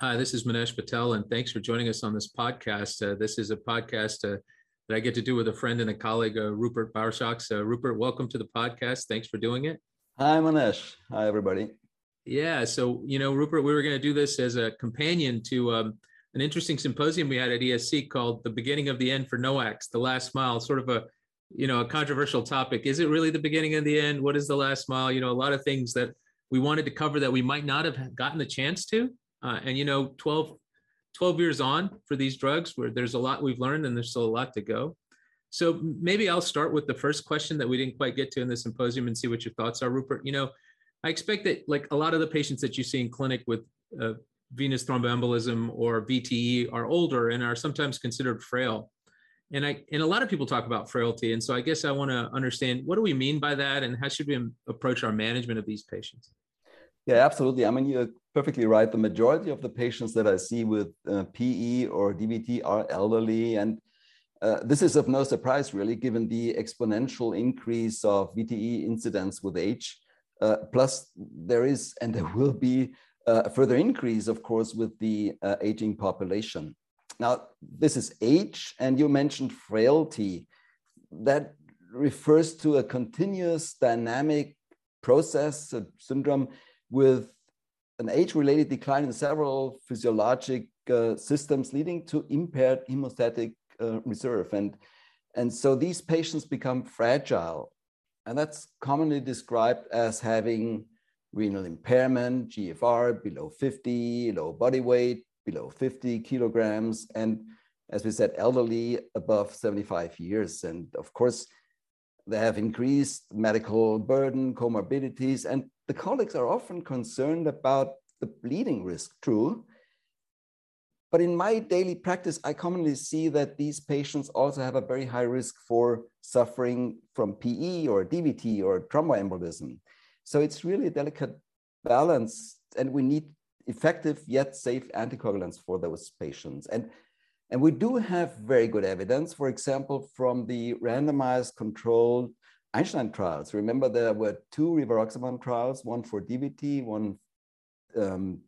Hi, this is Manesh Patel, and thanks for joining us on this podcast. This is a podcast that I get to do with a friend and a colleague, Rupert Bauersachs. Rupert, welcome to the podcast. Thanks for doing it. Hi, Manesh. Hi, everybody. Yeah, so, you know, Rupert, we were going to do this as a companion to an interesting symposium we had at ESC called The Beginning of the End for NOACs, The Last Mile, sort of a, you know, a controversial topic. Is it really the beginning and the end? What is the last mile? You know, a lot of things that we wanted to cover that we might not have gotten the chance to. And, you know, 12 years on for these drugs, where there's a lot we've learned and there's still a lot to go. So maybe I'll start with the first question that we didn't quite get to in the symposium and see what your thoughts are, Rupert. You know, I expect that like a lot of the patients that you see in clinic with venous thromboembolism or VTE are older and are sometimes considered frail. And a lot of people talk about frailty. And so I guess I want to understand, what do we mean by that? And how should we approach our management of these patients? Yeah, absolutely. I mean, you're perfectly right. The majority of the patients that I see with PE or DVT are elderly. And this is of no surprise, really, given the exponential increase of VTE incidence with age. Plus, there is and there will be a further increase, of course, with the aging population. Now, this is age, and you mentioned frailty. That refers to a continuous dynamic process, a syndrome with an age-related decline in several physiologic systems, leading to impaired hemostatic reserve. And so these patients become fragile. And that's commonly described as having renal impairment, GFR below 50, low body weight below 50 kilograms, and as we said, elderly above 75 years. And of course, they have increased medical burden, comorbidities, and the colleagues are often concerned about the bleeding risk, true. But in my daily practice, I commonly see that these patients also have a very high risk for suffering from PE or DVT or thromboembolism. So it's really a delicate balance, and we need effective yet safe anticoagulants for those patients. And we do have very good evidence, for example, from the randomized controlled Einstein trials. Remember, there were two rivaroxaban trials, one for DVT, one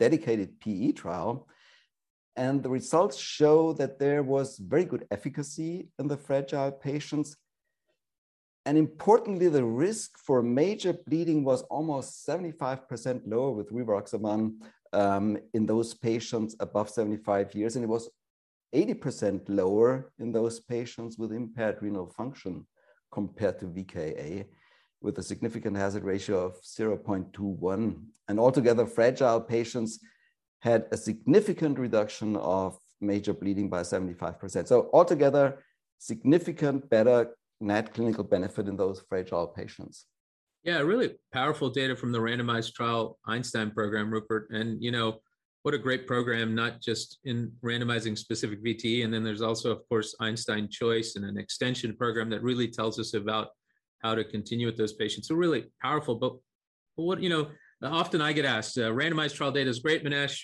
dedicated PE trial. And the results show that there was very good efficacy in the fragile patients. And importantly, the risk for major bleeding was almost 75% lower with rivaroxaban in those patients above 75 years. And it was 80% lower in those patients with impaired renal function compared to VKA, with a significant hazard ratio of 0.21. And altogether, fragile patients had a significant reduction of major bleeding by 75%. So altogether, significant better net clinical benefit in those fragile patients. Yeah, really powerful data from the randomized trial Einstein program, Rupert. And, you know, what a great program, not just in randomizing specific VTE. And then there's also, of course, Einstein Choice and an extension program that really tells us about how to continue with those patients. So really powerful. But what, you know, often I get asked, randomized trial data is great, Manesh.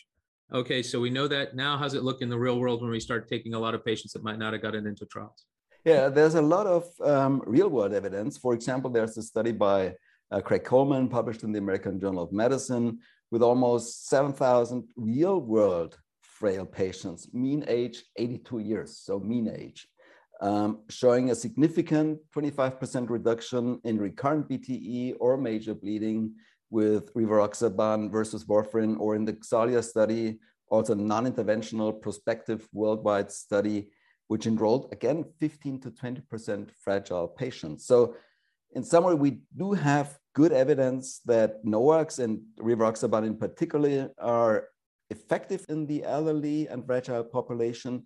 Okay, so we know that. Now, how's it look in the real world when we start taking a lot of patients that might not have gotten into trials? Yeah, there's a lot of real-world evidence. For example, there's a study by Craig Coleman published in the American Journal of Medicine, with almost 7,000 real-world frail patients, mean age 82 years, so mean age, showing a significant 25% reduction in recurrent VTE or major bleeding with rivaroxaban versus warfarin, or in the Xalia study, also non-interventional prospective worldwide study, which enrolled, again, 15 to 20% fragile patients. So in summary, we do have good evidence that NOACs and rivaroxaban in particular are effective in the elderly and fragile population.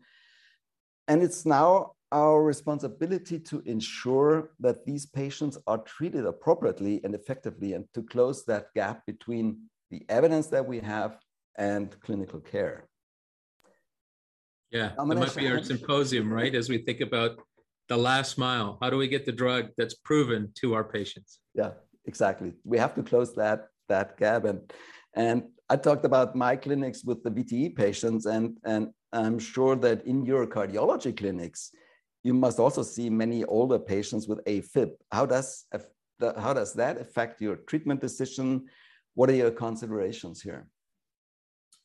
And it's now our responsibility to ensure that these patients are treated appropriately and effectively, and to close that gap between the evidence that we have and clinical care. Yeah, that might be our symposium, right? As we think about the last mile, how do we get the drug that's proven to our patients? Yeah, exactly. We have to close that gap. And I talked about my clinics with the VTE patients, and I'm sure that in your cardiology clinics, you must also see many older patients with AFib. How does that affect your treatment decision? What are your considerations here?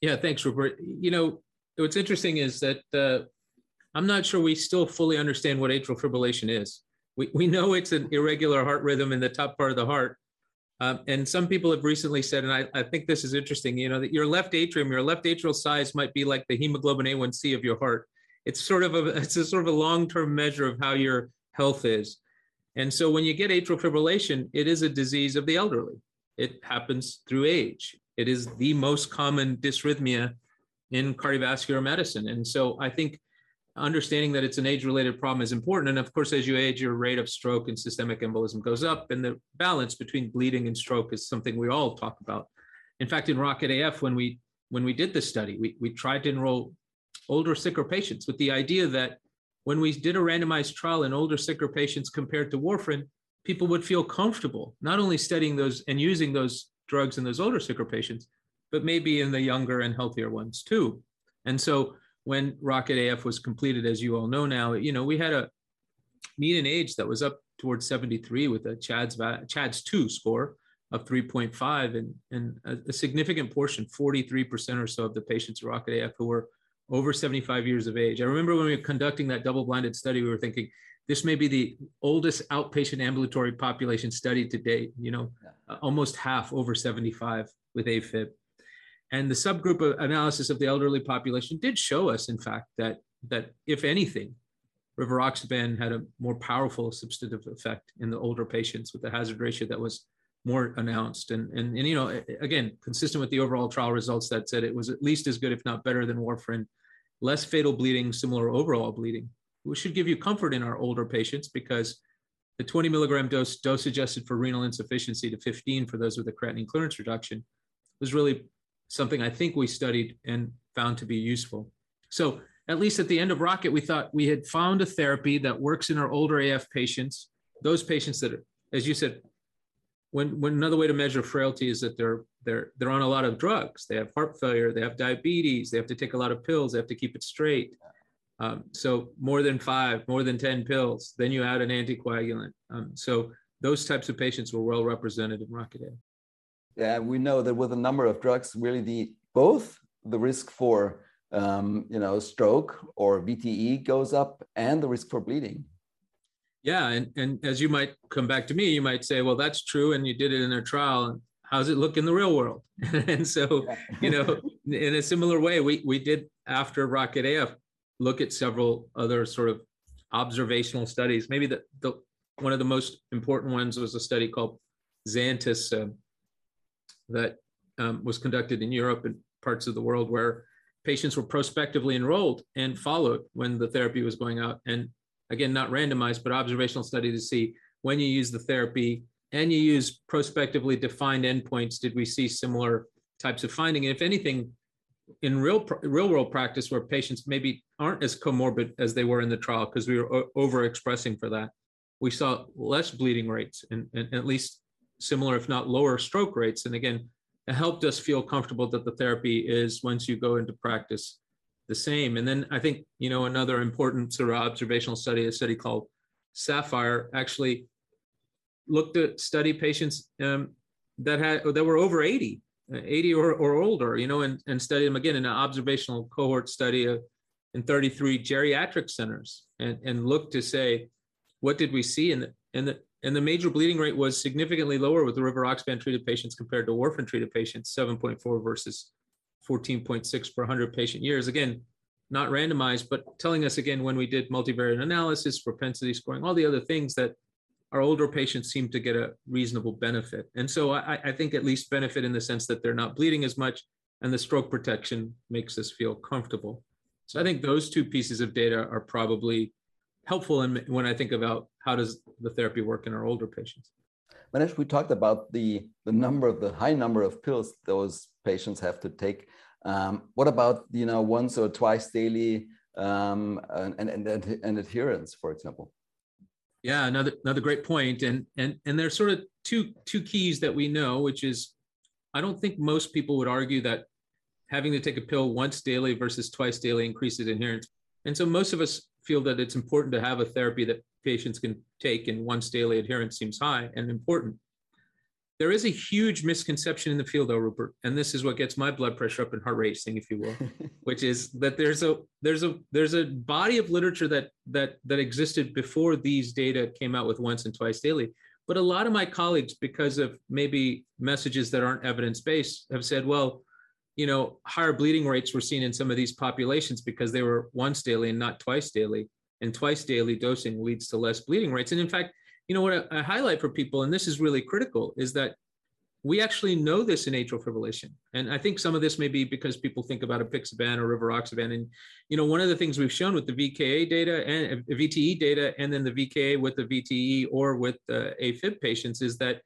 Yeah, thanks, Rupert. You know, what's interesting is that I'm not sure we still fully understand what atrial fibrillation is. We know it's an irregular heart rhythm in the top part of the heart. And some people have recently said, and I think this is interesting, you know, that your left atrium, your left atrial size might be like the hemoglobin A1C of your heart. It's sort of a long-term measure of how your health is. And so when you get atrial fibrillation, it is a disease of the elderly. It happens through age. It is the most common dysrhythmia in cardiovascular medicine. And so I think understanding that it's an age-related problem is important. And of course, as you age, your rate of stroke and systemic embolism goes up, and the balance between bleeding and stroke is something we all talk about. In fact, in Rocket AF, when we did this study, we tried to enroll older, sicker patients with the idea that when we did a randomized trial in older, sicker patients compared to warfarin, people would feel comfortable not only studying those and using those drugs in those older, sicker patients, but maybe in the younger and healthier ones too. And so when Rocket AF was completed, as you all know now, you know, we had a median age that was up towards 73 with a CHADS2 score of 3.5, and a significant portion, 43% or so of the patients in Rocket AF who were over 75 years of age. I remember when we were conducting that double-blinded study, we were thinking, this may be the oldest outpatient ambulatory population study to date, you know, almost half over 75 with AFib. And the subgroup of analysis of the elderly population did show us, in fact, that if anything, rivaroxaban had a more powerful substantive effect in the older patients with the hazard ratio that was more announced. And you know, again, consistent with the overall trial results that said it was at least as good, if not better than warfarin, less fatal bleeding, similar overall bleeding. We should give you comfort in our older patients because the 20 milligram dose adjusted for renal insufficiency to 15 for those with a creatinine clearance reduction was really something I think we studied and found to be useful. So at least at the end of Rocket, we thought we had found a therapy that works in our older AF patients, those patients that, as you said, when another way to measure frailty is that they're on a lot of drugs. They have heart failure, they have diabetes, they have to take a lot of pills, they have to keep it straight. So more than 5, more than 10 pills, then you add an anticoagulant. So those types of patients were well represented in Rocket AF. Yeah, we know that with a number of drugs, really both the risk for stroke or VTE goes up and the risk for bleeding. Yeah, and as you might come back to me, you might say, well, that's true, and you did it in a trial. And how does it look in the real world? And so, you know, in a similar way, we did after Rocket AF, look at several other sort of observational studies. Maybe the one of the most important ones was a study called Xantus that was conducted in Europe and parts of the world where patients were prospectively enrolled and followed when the therapy was going out. And again, not randomized, but observational study to see when you use the therapy and you use prospectively defined endpoints, did we see similar types of finding? And if anything, in real world practice where patients maybe aren't as comorbid as they were in the trial because we were overexpressing for that, we saw less bleeding rates and at least similar, if not lower, stroke rates. And again, it helped us feel comfortable that the therapy is, once you go into practice, the same. And then I think, you know, another important sort of observational study, a study called SAPPHIRE, actually looked at study patients that were over 80 or older, you know, and study them again in an observational cohort study in 33 geriatric centers and look to say, what did we see? And the major bleeding rate was significantly lower with the rivaroxaban treated patients compared to warfarin treated patients, 7.4 versus 14.6 per 100 patient years. Again, not randomized, but telling us again, when we did multivariate analysis, propensity scoring, all the other things that our older patients seem to get a reasonable benefit. And so I think at least benefit in the sense that they're not bleeding as much and the stroke protection makes us feel comfortable. So I think those two pieces of data are probably helpful when I think about how does the therapy work in our older patients. Manesh, we talked about the high number of pills those patients have to take. What about, you know, once or twice daily and adherence, for example? Yeah, another great point. And there's sort of two keys that we know, which is, I don't think most people would argue that having to take a pill once daily versus twice daily increases adherence. And so most of us feel that it's important to have a therapy that patients can take, and once daily adherence seems high and important. There is a huge misconception in the field, though, Rupert, and this is what gets my blood pressure up and heart racing, if you will, which is that there's a body of literature that existed before these data came out with once and twice daily. But a lot of my colleagues, because of maybe messages that aren't evidence-based, have said, well, you know, higher bleeding rates were seen in some of these populations because they were once daily and not twice daily, and twice daily dosing leads to less bleeding rates. And in fact, you know, what I highlight for people, and this is really critical, is that we actually know this in atrial fibrillation. And I think some of this may be because people think about apixaban or rivaroxaban. And, you know, one of the things we've shown with the VKA data and VTE data, and then the VKA with the VTE or with the AFib patients, is that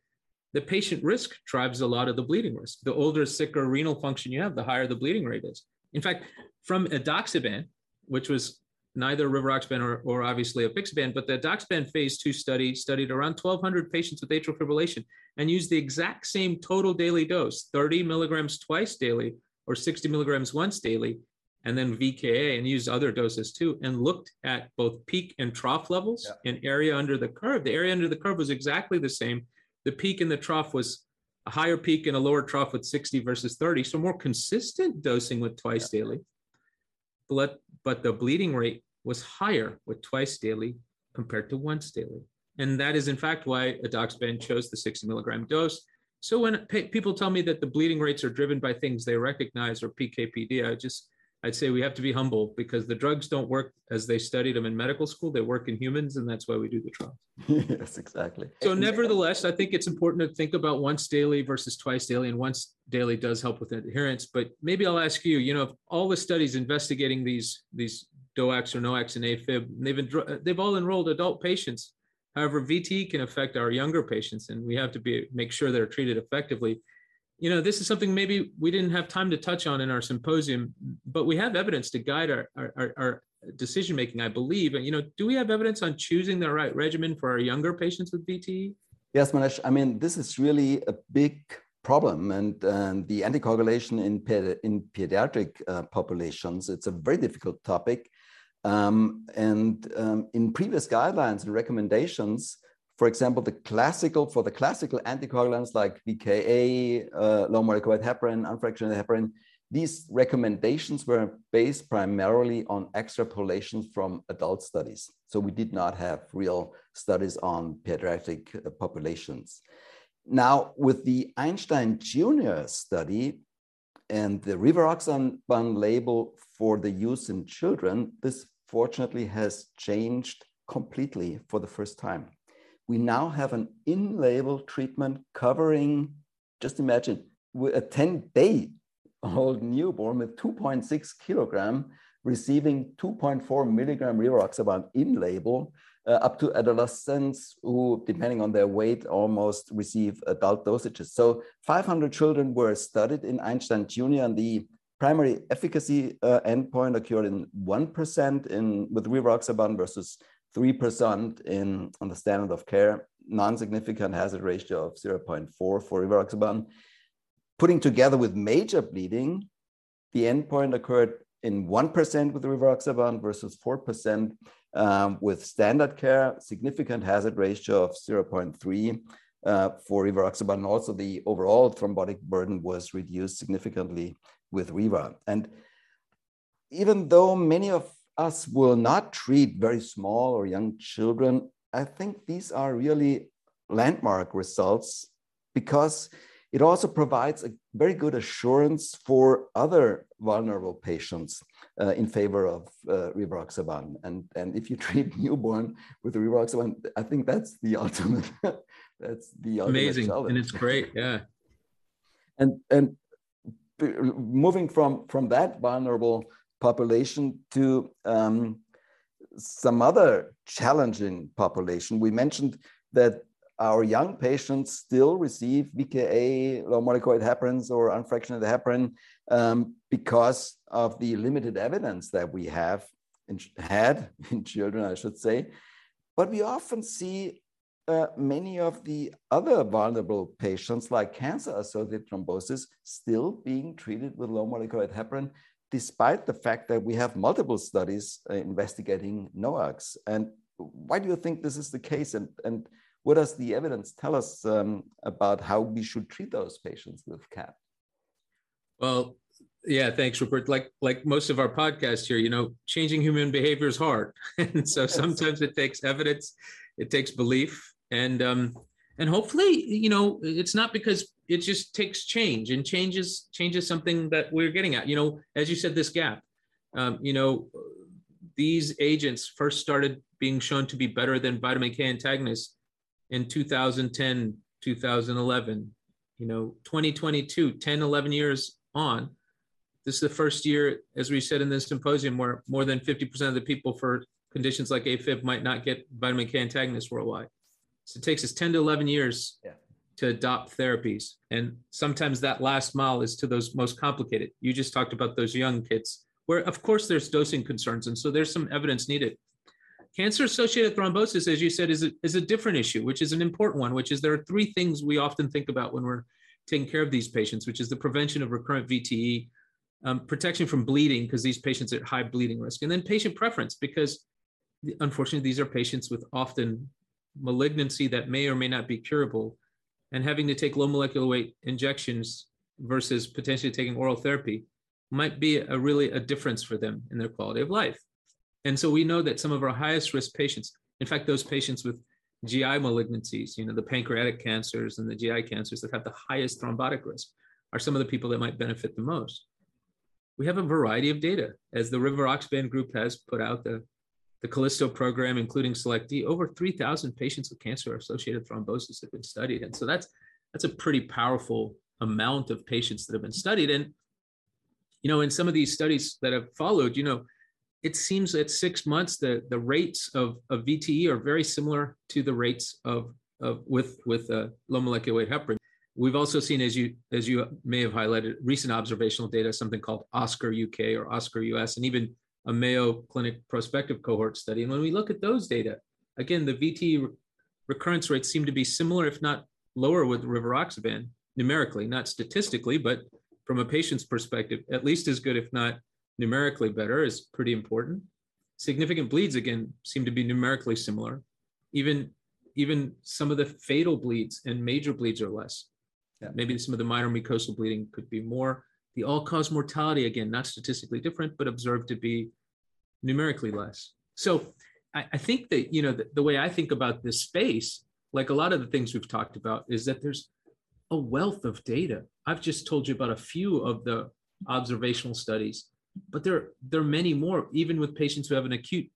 the patient risk drives a lot of the bleeding risk. The older, sicker renal function you have, the higher the bleeding rate is. In fact, from edoxaban, which was neither rivaroxaban or obviously apixaban, but the edoxaban phase 2 study studied around 1,200 patients with atrial fibrillation and used the exact same total daily dose, 30 milligrams twice daily or 60 milligrams once daily, and then VKA, and used other doses too, and looked at both peak and trough levels and area under the curve. The area under the curve was exactly the same. The peak and the trough was a higher peak and a lower trough with 60 versus 30, so more consistent dosing with twice daily. But the bleeding rate was higher with twice daily compared to once daily. And that is, in fact, why edoxaban chose the 60 milligram dose. So when people tell me that the bleeding rates are driven by things they recognize or PKPD, I'd say we have to be humble, because the drugs don't work as they studied them in medical school. They work in humans, and that's why we do the trials. Yes, exactly. So nevertheless, I think it's important to think about once daily versus twice daily, and once daily does help with adherence. But maybe I'll ask you, you know, if all the studies investigating these DOACs or NOACs and AFib, they've all enrolled adult patients. However, VTE can affect our younger patients, and we have to make sure they're treated effectively. You know, this is something maybe we didn't have time to touch on in our symposium, but we have evidence to guide our decision-making, I believe. And, you know, do we have evidence on choosing the right regimen for our younger patients with VTE? Yes, Manesh. I mean, this is really a big problem. And the anticoagulation in pediatric populations, it's a very difficult topic. In previous guidelines and recommendations, for example, for the classical anticoagulants like VKA, low molecular weight heparin, unfractionated heparin, these recommendations were based primarily on extrapolations from adult studies. So we did not have real studies on pediatric populations. Now, with the Einstein Junior study and the rivaroxaban label for the use in children, this fortunately has changed completely for the first time. We now have an in-label treatment covering, just imagine, a 10-day-old newborn with 2.6 kilogram receiving 2.4 milligram rivaroxaban in-label, up to adolescents who, depending on their weight, almost receive adult dosages. So 500 children were studied in Einstein Junior, and the primary efficacy endpoint occurred in 1% with rivaroxaban versus 3% on the standard of care, non-significant hazard ratio of 0.4 for rivaroxaban. Putting together with major bleeding, the endpoint occurred in 1% with rivaroxaban versus 4% with standard care, significant hazard ratio of 0.3 for rivaroxaban. Also, the overall thrombotic burden was reduced significantly with riva. And even though many of us will not treat very small or young children, I think these are really landmark results, because it also provides a very good assurance for other vulnerable patients in favor of rivaroxaban. And if you treat newborn with rivaroxaban, I think that's the ultimate. That's the ultimate amazing challenge. And it's great, yeah. And moving from that vulnerable population to some other challenging population. We mentioned that our young patients still receive VKA, low molecular weight heparins or unfractionated heparin because of the limited evidence that we have had in children, I should say. But we often see many of the other vulnerable patients like cancer-associated thrombosis still being treated with low molecular weight heparin, despite the fact that we have multiple studies investigating NOACs. And why do you think this is the case? And What does the evidence tell us about how we should treat those patients with CAP? Well, yeah, thanks, Rupert. Like most of our podcasts here, you know, changing human behavior is hard. And so sometimes it takes evidence, it takes belief, and hopefully, you know, it's not because it just takes change, and change is something that we're getting at. You know, as you said, this gap, you know, these agents first started being shown to be better than vitamin K antagonists in 2010, 2011, you know, 2022, 10, 11 years on. This is the first year, as we said in this symposium, where more than 50% of the people for conditions like AFib might not get vitamin K antagonists worldwide. So it takes us 10 to 11 years to adopt therapies. And sometimes that last mile is to those most complicated. You just talked about those young kids, where of course there's dosing concerns. And so there's some evidence needed. Cancer-associated thrombosis, as you said, is a different issue, which is an important one, which is there are three things we often think about when we're taking care of these patients, which is the prevention of recurrent VTE, protection from bleeding, because these patients are at high bleeding risk, and then patient preference, because unfortunately, these are patients with often malignancy that may or may not be curable, and having to take low molecular weight injections versus potentially taking oral therapy might be a difference for them in their quality of life. And so we know that some of our highest risk patients, in fact, those patients with GI malignancies, you know, the pancreatic cancers and the GI cancers that have the highest thrombotic risk, are some of the people that might benefit the most. We have a variety of data, as the rivaroxaban group has put out, the CALISTO program, including SELECT-D, over 3,000 patients with cancer-associated thrombosis have been studied. And so that's a pretty powerful amount of patients that have been studied. And, you know, in some of these studies that have followed, you know, it seems at 6 months, the rates of VTE are very similar to the rates with low molecular weight heparin. We've also seen, as you may have highlighted, recent observational data, something called OSCAR UK or OSCAR US, and even a Mayo Clinic prospective cohort study. And when we look at those data, again, the VTE recurrence rates seem to be similar, if not lower, with rivaroxaban numerically, not statistically, but from a patient's perspective, at least as good, if not numerically better, is pretty important. Significant bleeds, again, seem to be numerically similar. Even some of the fatal bleeds and major bleeds are less. Yeah. Maybe some of the minor mucosal bleeding could be more. The all-cause mortality, again, not statistically different, but observed to be numerically less. So I think that, you know, the way I think about this space, like a lot of the things we've talked about, is that there's a wealth of data. I've just told you about a few of the observational studies, but there are many more, even with patients who have an acute,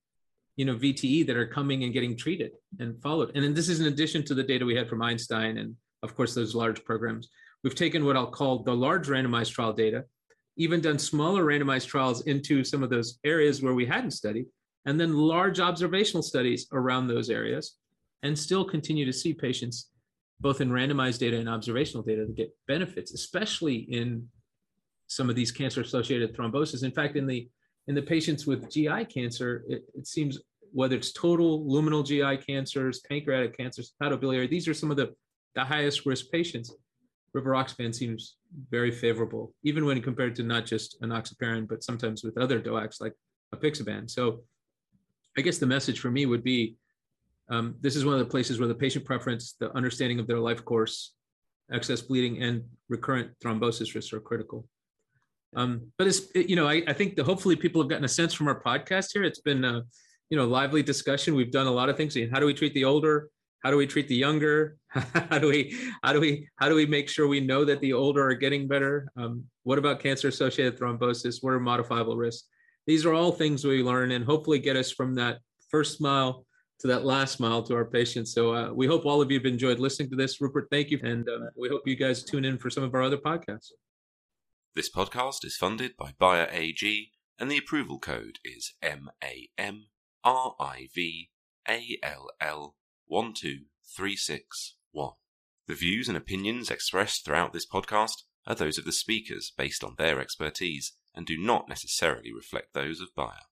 you know, VTE that are coming and getting treated and followed. And then this is in addition to the data we had from Einstein and, of course, those large programs. We've taken what I'll call the large randomized trial data, even done smaller randomized trials into some of those areas where we hadn't studied, and then large observational studies around those areas, and still continue to see patients both in randomized data and observational data that get benefits, especially in some of these cancer-associated thrombosis. In fact, in the patients with GI cancer, it seems whether it's total luminal GI cancers, pancreatic cancers, hepatobiliary, these are some of the highest risk patients. Rivaroxaban seems very favorable, even when compared to not just enoxaparin, but sometimes with other DOACs like apixaban. So I guess the message for me would be, this is one of the places where the patient preference, the understanding of their life course, excess bleeding, and recurrent thrombosis risks are critical. But it's, you know, I think that hopefully people have gotten a sense from our podcast here. It's been a, you know, lively discussion. We've done a lot of things. How do we treat the older? How do we treat the younger? How do we make sure we know that the older are getting better? What about cancer-associated thrombosis? What are modifiable risks? These are all things we learn and hopefully get us from that first mile to that last mile to our patients. So we hope all of you have enjoyed listening to this. Rupert, thank you. And we hope you guys tune in for some of our other podcasts. This podcast is funded by Bayer AG, and the approval code is MAMRIVALL. 12361. The views and opinions expressed throughout this podcast are those of the speakers based on their expertise and do not necessarily reflect those of Bayer.